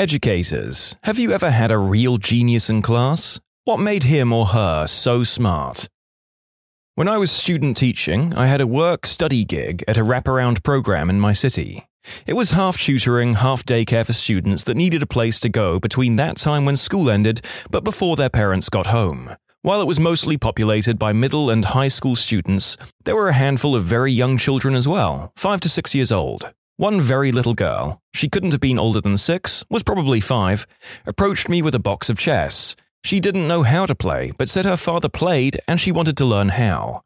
Educators, have you ever had a real genius in class? What made him or her so smart? When I was student teaching, I had a work-study gig at a wraparound program in my city. It was half tutoring, half daycare for students that needed a place to go between that time when school ended but before their parents got home. While it was mostly populated by middle and high school students, there were a handful of very young children as well, 5 to 6 years old. One very little girl, she couldn't have been older than 6, was probably 5, approached me with a box of chess. She didn't know how to play, but said her father played and she wanted to learn how.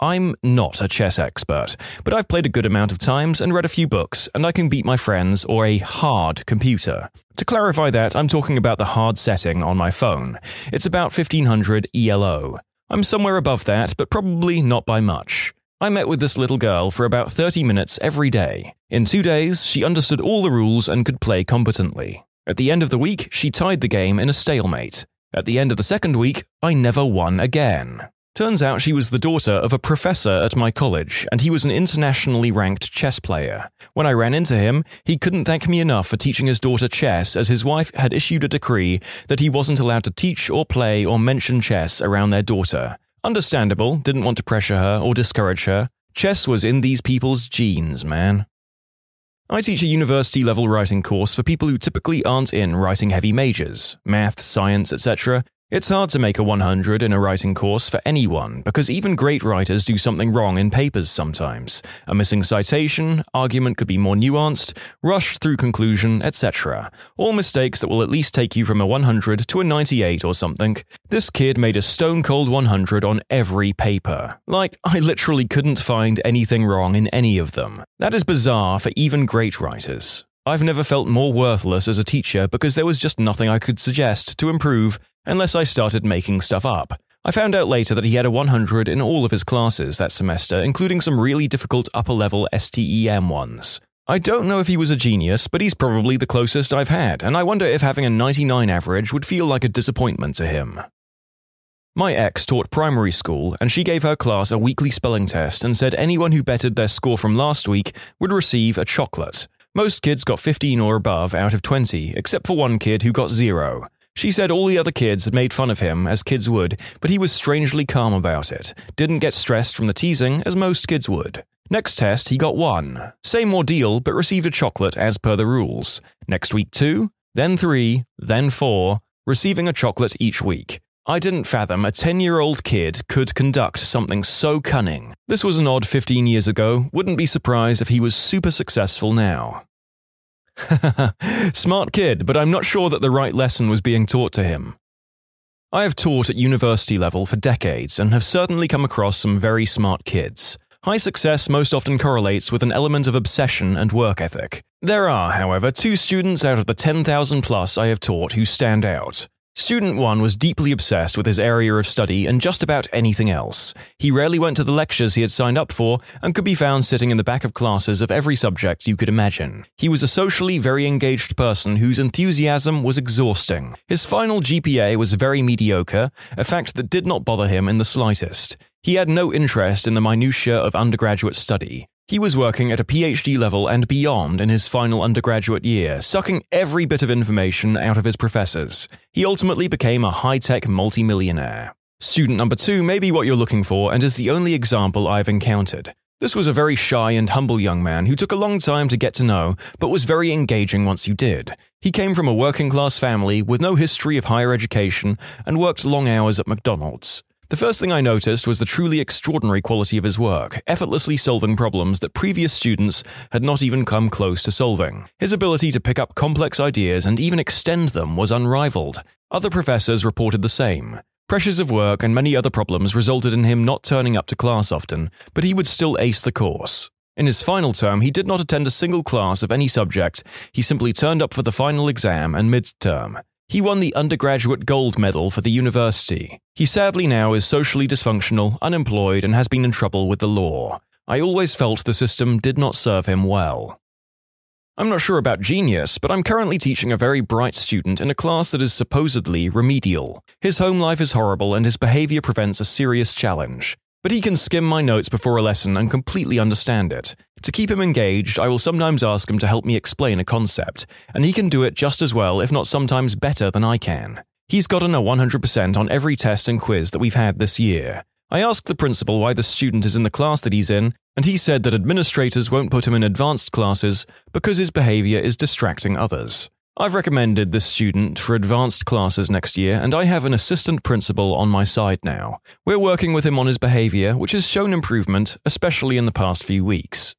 I'm not a chess expert, but I've played a good amount of times and read a few books, and I can beat my friends or a hard computer. To clarify that, I'm talking about the hard setting on my phone. It's about 1500 ELO. I'm somewhere above that, but probably not by much. I met with this little girl for about 30 minutes every day. In 2 days, she understood all the rules and could play competently. At the end of the week, she tied the game in a stalemate. At the end of the second week, I never won again. Turns out she was the daughter of a professor at my college, and he was an internationally ranked chess player. When I ran into him, he couldn't thank me enough for teaching his daughter chess, as his wife had issued a decree that he wasn't allowed to teach or play or mention chess around their daughter. Understandable, didn't want to pressure her or discourage her. Chess was in these people's genes, man. I teach a university-level writing course for people who typically aren't in writing-heavy majors, math, science, etc. It's hard to make a 100 in a writing course for anyone, because even great writers do something wrong in papers sometimes. A missing citation, argument could be more nuanced, rushed through conclusion, etc. All mistakes that will at least take you from a 100 to a 98 or something. This kid made a stone-cold 100 on every paper. Like, I literally couldn't find anything wrong in any of them. That is bizarre for even great writers. I've never felt more worthless as a teacher because there was just nothing I could suggest to improve unless I started making stuff up. I found out later that he had a 100 in all of his classes that semester, including some really difficult upper-level STEM ones. I don't know if he was a genius, but he's probably the closest I've had, and I wonder if having a 99 average would feel like a disappointment to him. My ex taught primary school, and she gave her class a weekly spelling test and said anyone who bettered their score from last week would receive a chocolate. Most kids got 15 or above out of 20, except for one kid who got 0. She said all the other kids had made fun of him, as kids would, but he was strangely calm about it, didn't get stressed from the teasing, as most kids would. Next test, he got 1. Same ordeal, but received a chocolate as per the rules. Next week 2, then 3, then 4, receiving a chocolate each week. I didn't fathom a 10-year-old kid could conduct something so cunning. This was an odd 15 years ago, wouldn't be surprised if he was super successful now. Smart kid, but I'm not sure that the right lesson was being taught to him. I have taught at university level for decades and have certainly come across some very smart kids. High success most often correlates with an element of obsession and work ethic. There are, however, 2 students out of the 10,000 plus I have taught who stand out. Student 1 was deeply obsessed with his area of study and just about anything else. He rarely went to the lectures he had signed up for and could be found sitting in the back of classes of every subject you could imagine. He was a socially very engaged person whose enthusiasm was exhausting. His final GPA was very mediocre, a fact that did not bother him in the slightest. He had no interest in the minutiae of undergraduate study. He was working at a PhD level and beyond in his final undergraduate year, sucking every bit of information out of his professors. He ultimately became a high-tech multimillionaire. Student number 2 may be what you're looking for and is the only example I've encountered. This was a very shy and humble young man who took a long time to get to know, but was very engaging once you did. He came from a working-class family with no history of higher education and worked long hours at McDonald's. The first thing I noticed was the truly extraordinary quality of his work, effortlessly solving problems that previous students had not even come close to solving. His ability to pick up complex ideas and even extend them was unrivaled. Other professors reported the same. Pressures of work and many other problems resulted in him not turning up to class often, but he would still ace the course. In his final term, he did not attend a single class of any subject. He simply turned up for the final exam and midterm. He won the undergraduate gold medal for the university. He sadly now is socially dysfunctional, unemployed, and has been in trouble with the law. I always felt the system did not serve him well. I'm not sure about genius, but I'm currently teaching a very bright student in a class that is supposedly remedial. His home life is horrible and his behavior presents a serious challenge. But he can skim my notes before a lesson and completely understand it. To keep him engaged, I will sometimes ask him to help me explain a concept, and he can do it just as well, if not sometimes better than I can. He's gotten a 100% on every test and quiz that we've had this year. I asked the principal why the student is in the class that he's in, and he said that administrators won't put him in advanced classes because his behavior is distracting others. I've recommended this student for advanced classes next year, and I have an assistant principal on my side now. We're working with him on his behavior, which has shown improvement, especially in the past few weeks.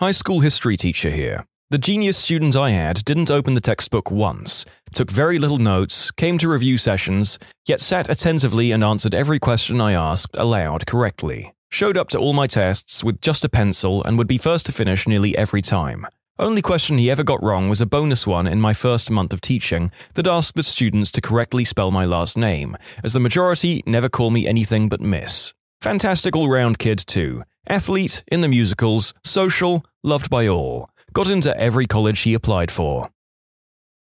High school history teacher here. The genius student I had didn't open the textbook once, took very little notes, came to review sessions, yet sat attentively and answered every question I asked aloud correctly. Showed up to all my tests with just a pencil and would be first to finish nearly every time. Only question he ever got wrong was a bonus one in my first month of teaching that asked the students to correctly spell my last name, as the majority never call me anything but Miss. Fantastic all-round kid too. Athlete, in the musicals, social, loved by all. Got into every college he applied for.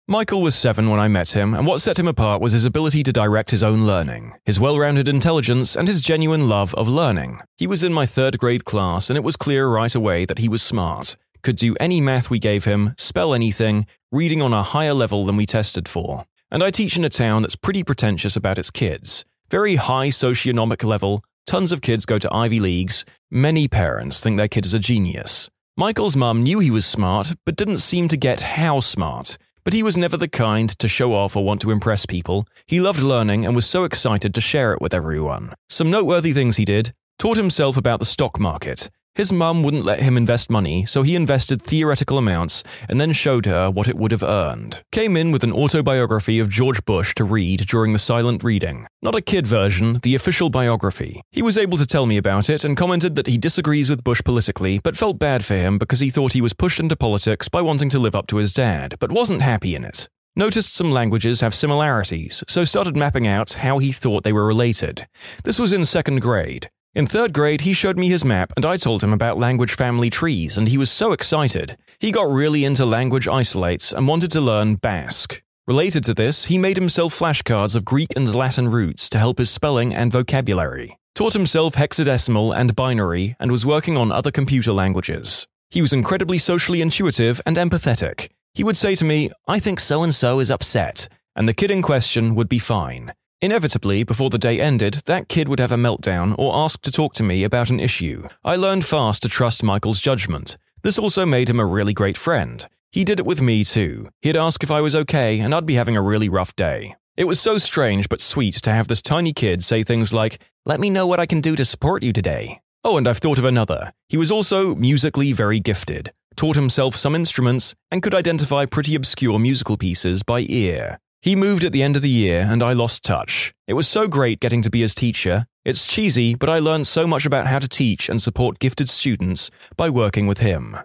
Michael was 7 when I met him, and what set him apart was his ability to direct his own learning, his well-rounded intelligence, and his genuine love of learning. He was in my 3rd grade class, and it was clear right away that he was smart. Could do any math we gave him, spell anything, reading on a higher level than we tested for. And I teach in a town that's pretty pretentious about its kids. Very high socioeconomic level, tons of kids go to Ivy Leagues, many parents think their kid is a genius. Michael's mum knew he was smart, but didn't seem to get how smart. But he was never the kind to show off or want to impress people. He loved learning and was so excited to share it with everyone. Some noteworthy things he did. Taught himself about the stock market. His mum wouldn't let him invest money, so he invested theoretical amounts and then showed her what it would have earned. Came in with an autobiography of George Bush to read during the silent reading. Not a kid version, the official biography. He was able to tell me about it and commented that he disagrees with Bush politically, but felt bad for him because he thought he was pushed into politics by wanting to live up to his dad, but wasn't happy in it. Noticed some languages have similarities, so started mapping out how he thought they were related. This was in 2nd grade. In 3rd grade, he showed me his map and I told him about language family trees, and he was so excited. He got really into language isolates and wanted to learn Basque. Related to this, he made himself flashcards of Greek and Latin roots to help his spelling and vocabulary. Taught himself hexadecimal and binary and was working on other computer languages. He was incredibly socially intuitive and empathetic. He would say to me, "I think so-and-so is upset," and the kid in question would be fine. Inevitably, before the day ended, that kid would have a meltdown or ask to talk to me about an issue. I learned fast to trust Michael's judgment. This also made him a really great friend. He did it with me too. He'd ask if I was okay, and I'd be having a really rough day. It was so strange but sweet to have this tiny kid say things like, "Let me know what I can do to support you today." Oh, and I've thought of another. He was also musically very gifted, taught himself some instruments, and could identify pretty obscure musical pieces by ear. He moved at the end of the year and I lost touch. It was so great getting to be his teacher. It's cheesy, but I learned so much about how to teach and support gifted students by working with him.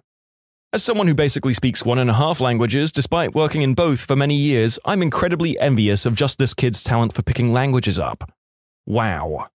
As someone who basically speaks 1.5 languages, despite working in both for many years, I'm incredibly envious of just this kid's talent for picking languages up. Wow.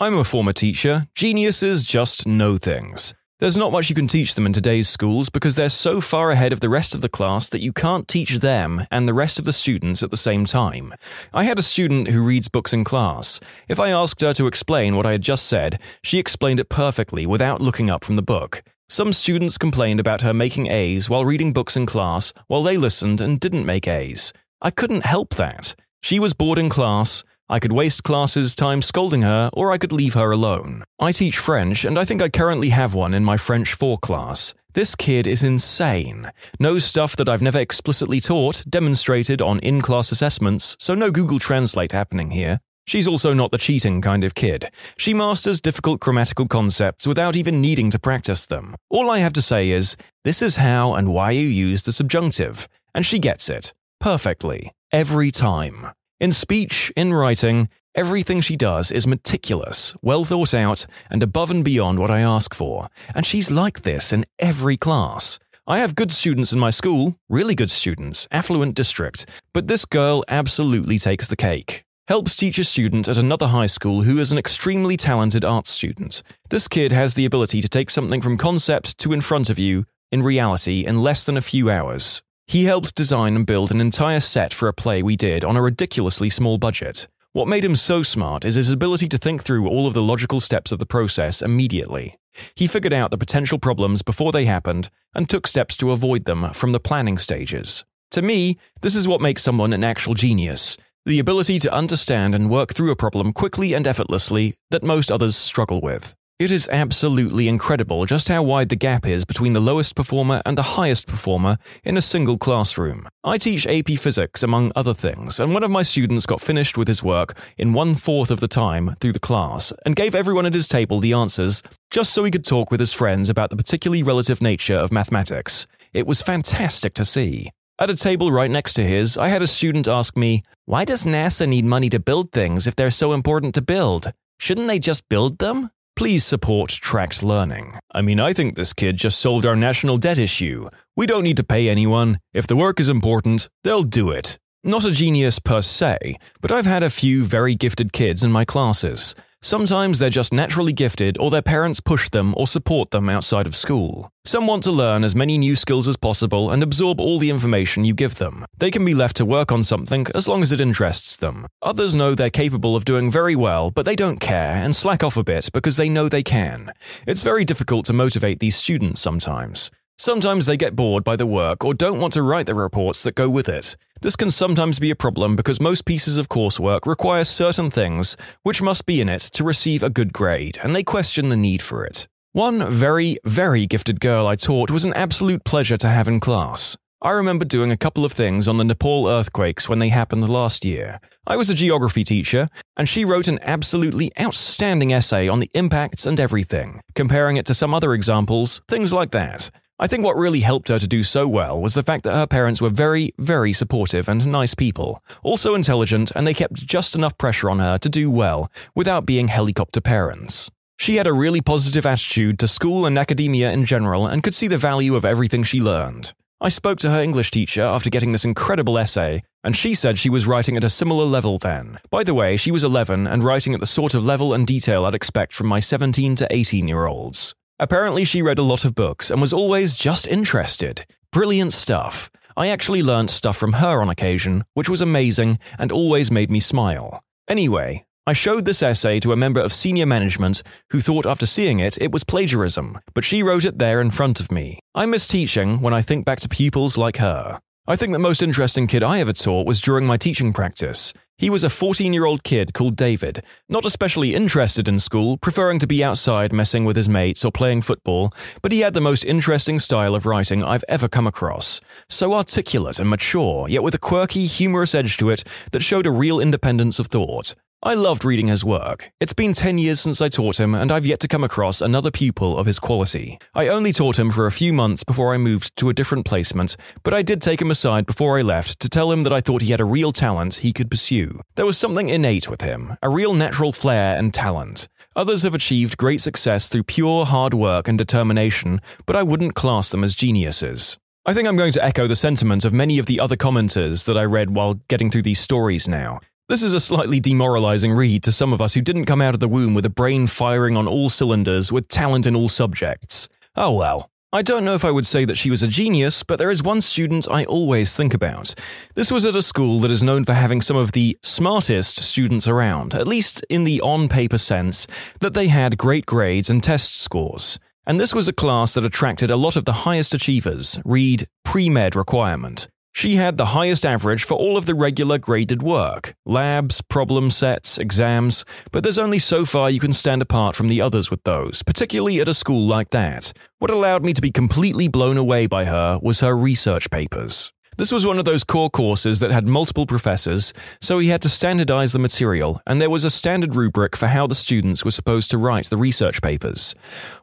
I'm a former teacher. Geniuses just know things. There's not much you can teach them in today's schools because they're so far ahead of the rest of the class that you can't teach them and the rest of the students at the same time. I had a student who reads books in class. If I asked her to explain what I had just said, she explained it perfectly without looking up from the book. Some students complained about her making A's while reading books in class while they listened and didn't make A's. I couldn't help that. She was bored in class. I could waste classes' time scolding her, or I could leave her alone. I teach French, and I think I currently have one in my French 4 class. This kid is insane. Knows stuff that I've never explicitly taught, demonstrated on in-class assessments, so no Google Translate happening here. She's also not the cheating kind of kid. She masters difficult grammatical concepts without even needing to practice them. All I have to say is, "This is how and why you use the subjunctive," and she gets it. Perfectly. Every time. In speech, in writing, everything she does is meticulous, well thought out, and above and beyond what I ask for. And she's like this in every class. I have good students in my school, really good students, affluent district, but this girl absolutely takes the cake. Helps teach a student at another high school who is an extremely talented art student. This kid has the ability to take something from concept to in front of you, in reality, in less than a few hours. He helped design and build an entire set for a play we did on a ridiculously small budget. What made him so smart is his ability to think through all of the logical steps of the process immediately. He figured out the potential problems before they happened and took steps to avoid them from the planning stages. To me, this is what makes someone an actual genius, the ability to understand and work through a problem quickly and effortlessly that most others struggle with. It is absolutely incredible just how wide the gap is between the lowest performer and the highest performer in a single classroom. I teach AP Physics among other things, and one of my students got finished with his work in 1/4 of the time through the class and gave everyone at his table the answers just so he could talk with his friends about the particularly relative nature of mathematics. It was fantastic to see. At a table right next to his, I had a student ask me, "Why does NASA need money to build things if they're so important to build? Shouldn't they just build them?" Please support tracked learning. I mean, I think this kid just solved our national debt issue. We don't need to pay anyone. If the work is important, they'll do it. Not a genius per se, but I've had a few very gifted kids in my classes. Sometimes they're just naturally gifted, or their parents push them or support them outside of school. Some want to learn as many new skills as possible and absorb all the information you give them. They can be left to work on something as long as it interests them. Others know they're capable of doing very well, but they don't care and slack off a bit because they know they can. It's very difficult to motivate these students sometimes. Sometimes they get bored by the work or don't want to write the reports that go with it. This can sometimes be a problem because most pieces of coursework require certain things which must be in it to receive a good grade, and they question the need for it. One very, very gifted girl I taught was an absolute pleasure to have in class. I remember doing a couple of things on the Nepal earthquakes when they happened last year. I was a geography teacher, and she wrote an absolutely outstanding essay on the impacts and everything, comparing it to some other examples, things like that. I think what really helped her to do so well was the fact that her parents were very, very supportive and nice people, also intelligent, and they kept just enough pressure on her to do well without being helicopter parents. She had a really positive attitude to school and academia in general and could see the value of everything she learned. I spoke to her English teacher after getting this incredible essay, and she said she was writing at a similar level then. By the way, she was 11 and writing at the sort of level and detail I'd expect from my 17 to 18-year-olds. Apparently she read a lot of books and was always just interested. Brilliant stuff. I actually learnt stuff from her on occasion, which was amazing and always made me smile. Anyway, I showed this essay to a member of senior management who thought after seeing it, it was plagiarism, but she wrote it there in front of me. I miss teaching when I think back to pupils like her. I think the most interesting kid I ever taught was during my teaching practice. He was a 14-year-old kid called David, not especially interested in school, preferring to be outside messing with his mates or playing football, but he had the most interesting style of writing I've ever come across. So articulate and mature, yet with a quirky, humorous edge to it that showed a real independence of thought. I loved reading his work. It's been 10 years since I taught him, and I've yet to come across another pupil of his quality. I only taught him for a few months before I moved to a different placement, but I did take him aside before I left to tell him that I thought he had a real talent he could pursue. There was something innate with him, a real natural flair and talent. Others have achieved great success through pure hard work and determination, but I wouldn't class them as geniuses. I think I'm going to echo the sentiment of many of the other commenters that I read while getting through these stories now. This is a slightly demoralizing read to some of us who didn't come out of the womb with a brain firing on all cylinders with talent in all subjects. Oh well. I don't know if I would say that she was a genius, but there is one student I always think about. This was at a school that is known for having some of the smartest students around, at least in the on-paper sense, that they had great grades and test scores. And this was a class that attracted a lot of the highest achievers, read pre-med requirement. She had the highest average for all of the regular graded work, labs, problem sets, exams, but there's only so far you can stand apart from the others with those, particularly at a school like that. What allowed me to be completely blown away by her was her research papers. This was one of those core courses that had multiple professors, so he had to standardize the material, and there was a standard rubric for how the students were supposed to write the research papers,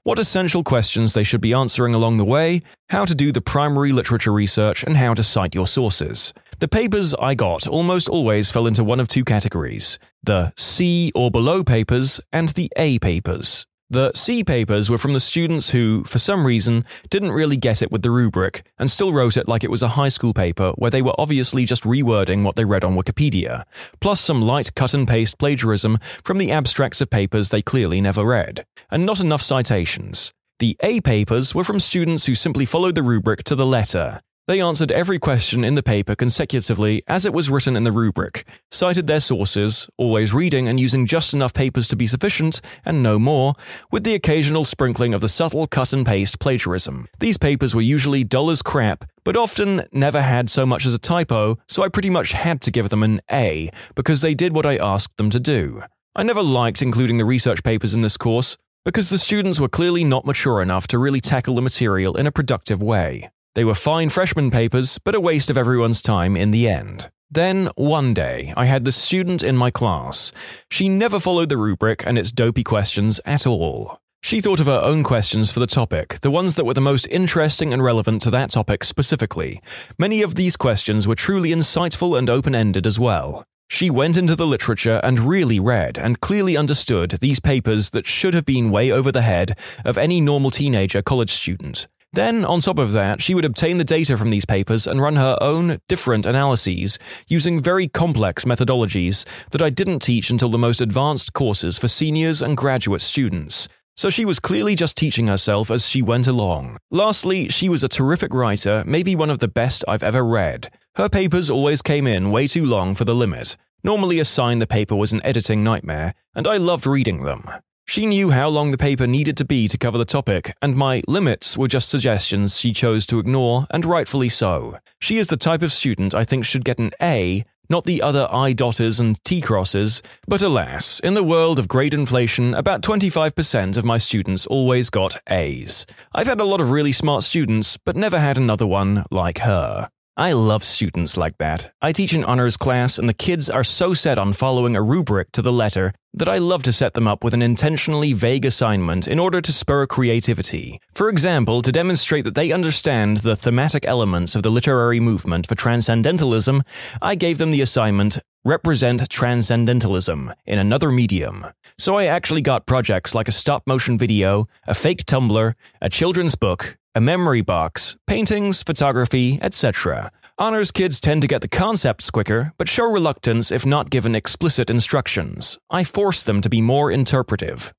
what essential questions they should be answering along the way, how to do the primary literature research, and how to cite your sources. The papers I got almost always fell into one of two categories, the C or below papers and the A papers. The C papers were from the students who, for some reason, didn't really get it with the rubric and still wrote it like it was a high school paper where they were obviously just rewording what they read on Wikipedia, plus some light cut-and-paste plagiarism from the abstracts of papers they clearly never read, and not enough citations. The A papers were from students who simply followed the rubric to the letter. They answered every question in the paper consecutively as it was written in the rubric, cited their sources, always reading and using just enough papers to be sufficient, and no more, with the occasional sprinkling of the subtle cut-and-paste plagiarism. These papers were usually dull as crap, but often never had so much as a typo, so I pretty much had to give them an A, because they did what I asked them to do. I never liked including the research papers in this course, because the students were clearly not mature enough to really tackle the material in a productive way. They were fine freshman papers, but a waste of everyone's time in the end. Then, one day, I had this student in my class. She never followed the rubric and its dopey questions at all. She thought of her own questions for the topic, the ones that were the most interesting and relevant to that topic specifically. Many of these questions were truly insightful and open-ended as well. She went into the literature and really read and clearly understood these papers that should have been way over the head of any normal teenager college student. Then, on top of that, she would obtain the data from these papers and run her own, different analyses using very complex methodologies that I didn't teach until the most advanced courses for seniors and graduate students. So she was clearly just teaching herself as she went along. Lastly, she was a terrific writer, maybe one of the best I've ever read. Her papers always came in way too long for the limit, normally a sign the paper was an editing nightmare, and I loved reading them. She knew how long the paper needed to be to cover the topic, and my limits were just suggestions she chose to ignore, and rightfully so. She is the type of student I think should get an A, not the other I-dotters and T-crosses, but alas, in the world of grade inflation, about 25% of my students always got A's. I've had a lot of really smart students, but never had another one like her. I love students like that. I teach an honors class and the kids are so set on following a rubric to the letter that I love to set them up with an intentionally vague assignment in order to spur creativity. For example, to demonstrate that they understand the thematic elements of the literary movement for transcendentalism, I gave them the assignment, Represent Transcendentalism in Another Medium. So I actually got projects like a stop-motion video, a fake Tumblr, a children's book, a memory box, paintings, photography, etc. Honors kids tend to get the concepts quicker, but show reluctance if not given explicit instructions. I force them to be more interpretive.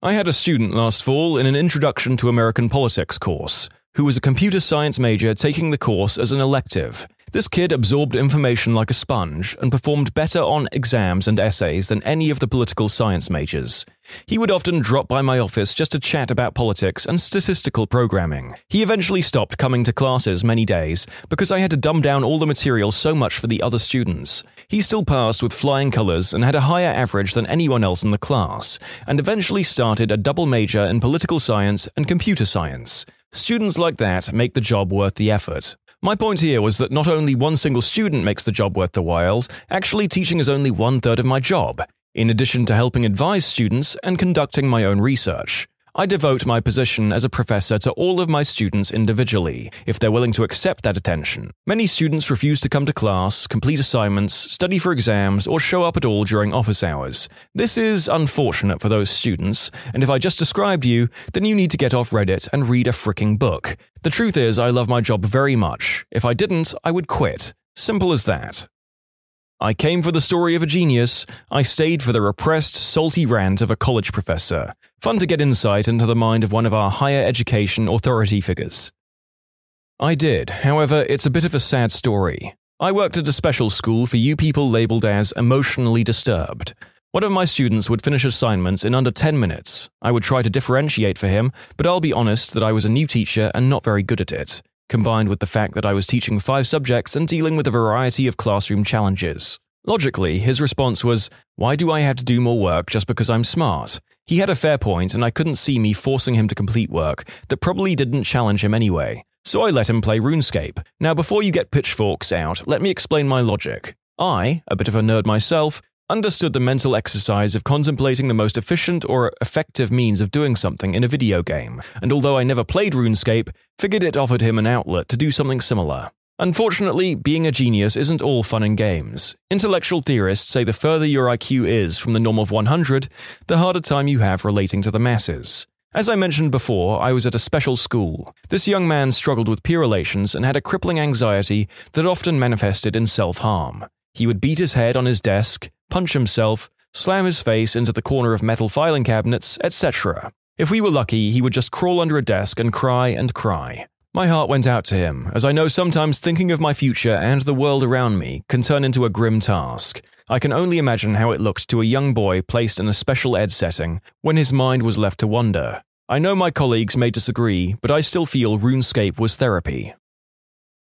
I had a student last fall in an Introduction to American Politics course, who was a computer science major taking the course as an elective. This kid absorbed information like a sponge and performed better on exams and essays than any of the political science majors. He would often drop by my office just to chat about politics and statistical programming. He eventually stopped coming to classes many days because I had to dumb down all the material so much for the other students. He still passed with flying colors and had a higher average than anyone else in the class, and eventually started a double major in political science and computer science. Students like that make the job worth the effort. My point here was that not only one single student makes the job worth the while, actually teaching is only 1/3 of my job, in addition to helping advise students and conducting my own research. I devote my position as a professor to all of my students individually, if they're willing to accept that attention. Many students refuse to come to class, complete assignments, study for exams, or show up at all during office hours. This is unfortunate for those students, and if I just described you, then you need to get off Reddit and read a fricking book. The truth is, I love my job very much. If I didn't, I would quit. Simple as that. I came for the story of a genius. I stayed for the repressed, salty rant of a college professor. Fun to get insight into the mind of one of our higher education authority figures. I did. However, it's a bit of a sad story. I worked at a special school for you people labeled as emotionally disturbed. One of my students would finish assignments in under 10 minutes. I would try to differentiate for him, but I'll be honest that I was a new teacher and not very good at it, combined with the fact that I was teaching 5 subjects and dealing with a variety of classroom challenges. Logically, his response was, "Why do I have to do more work just because I'm smart?" He had a fair point, and I couldn't see me forcing him to complete work that probably didn't challenge him anyway, so I let him play RuneScape. Now, before you get pitchforks out, let me explain my logic. I, a bit of a nerd myself, understood the mental exercise of contemplating the most efficient or effective means of doing something in a video game, and although I never played RuneScape, figured it offered him an outlet to do something similar. Unfortunately, being a genius isn't all fun and games. Intellectual theorists say the further your IQ is from the norm of 100, the harder time you have relating to the masses. As I mentioned before, I was at a special school. This young man struggled with peer relations and had a crippling anxiety that often manifested in self-harm. He would beat his head on his desk, punch himself, slam his face into the corner of metal filing cabinets, etc. If we were lucky, he would just crawl under a desk and cry. My heart went out to him, as I know sometimes thinking of my future and the world around me can turn into a grim task. I can only imagine how it looked to a young boy placed in a special ed setting when his mind was left to wander. I know my colleagues may disagree, but I still feel RuneScape was therapy.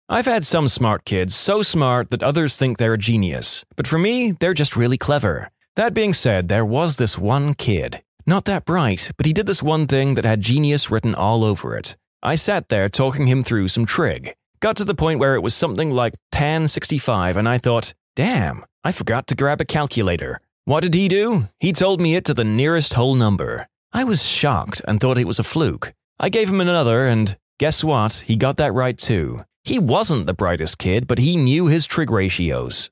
I've had some smart kids so smart that others think they're a genius, but for me, they're just really clever. That being said, there was this one kid. Not that bright, but he did this one thing that had genius written all over it. I sat there talking him through some trig. Got to the point where it was something like tan 65 and I thought, damn, I forgot to grab a calculator. What did he do? He told me it to the nearest whole number. I was shocked and thought it was a fluke. I gave him another and, guess what, he got that right too. He wasn't the brightest kid, but he knew his trig ratios.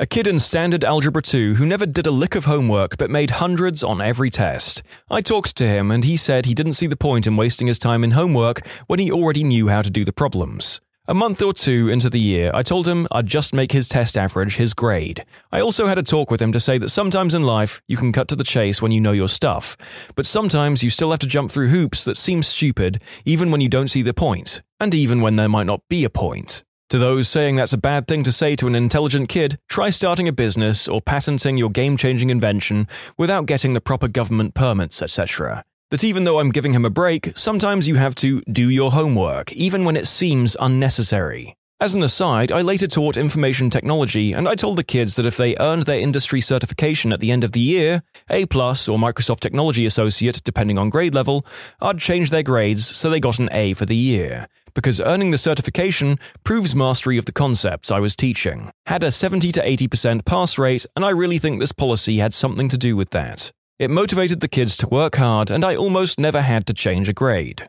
A kid in Standard Algebra 2 who never did a lick of homework but made hundreds on every test. I talked to him and he said he didn't see the point in wasting his time in homework when he already knew how to do the problems. A month or two into the year, I told him I'd just make his test average his grade. I also had a talk with him to say that sometimes in life you can cut to the chase when you know your stuff, but sometimes you still have to jump through hoops that seem stupid even when you don't see the point, and even when there might not be a point. To those saying that's a bad thing to say to an intelligent kid, try starting a business or patenting your game-changing invention without getting the proper government permits, etc. That even though I'm giving him a break, sometimes you have to do your homework, even when it seems unnecessary. As an aside, I later taught information technology and I told the kids that if they earned their industry certification at the end of the year, A+, or Microsoft Technology Associate, depending on grade level, I'd change their grades so they got an A for the year. Because earning the certification proves mastery of the concepts I was teaching. Had a 70 to 80% pass rate, and I really think this policy had something to do with that. It motivated the kids to work hard, and I almost never had to change a grade.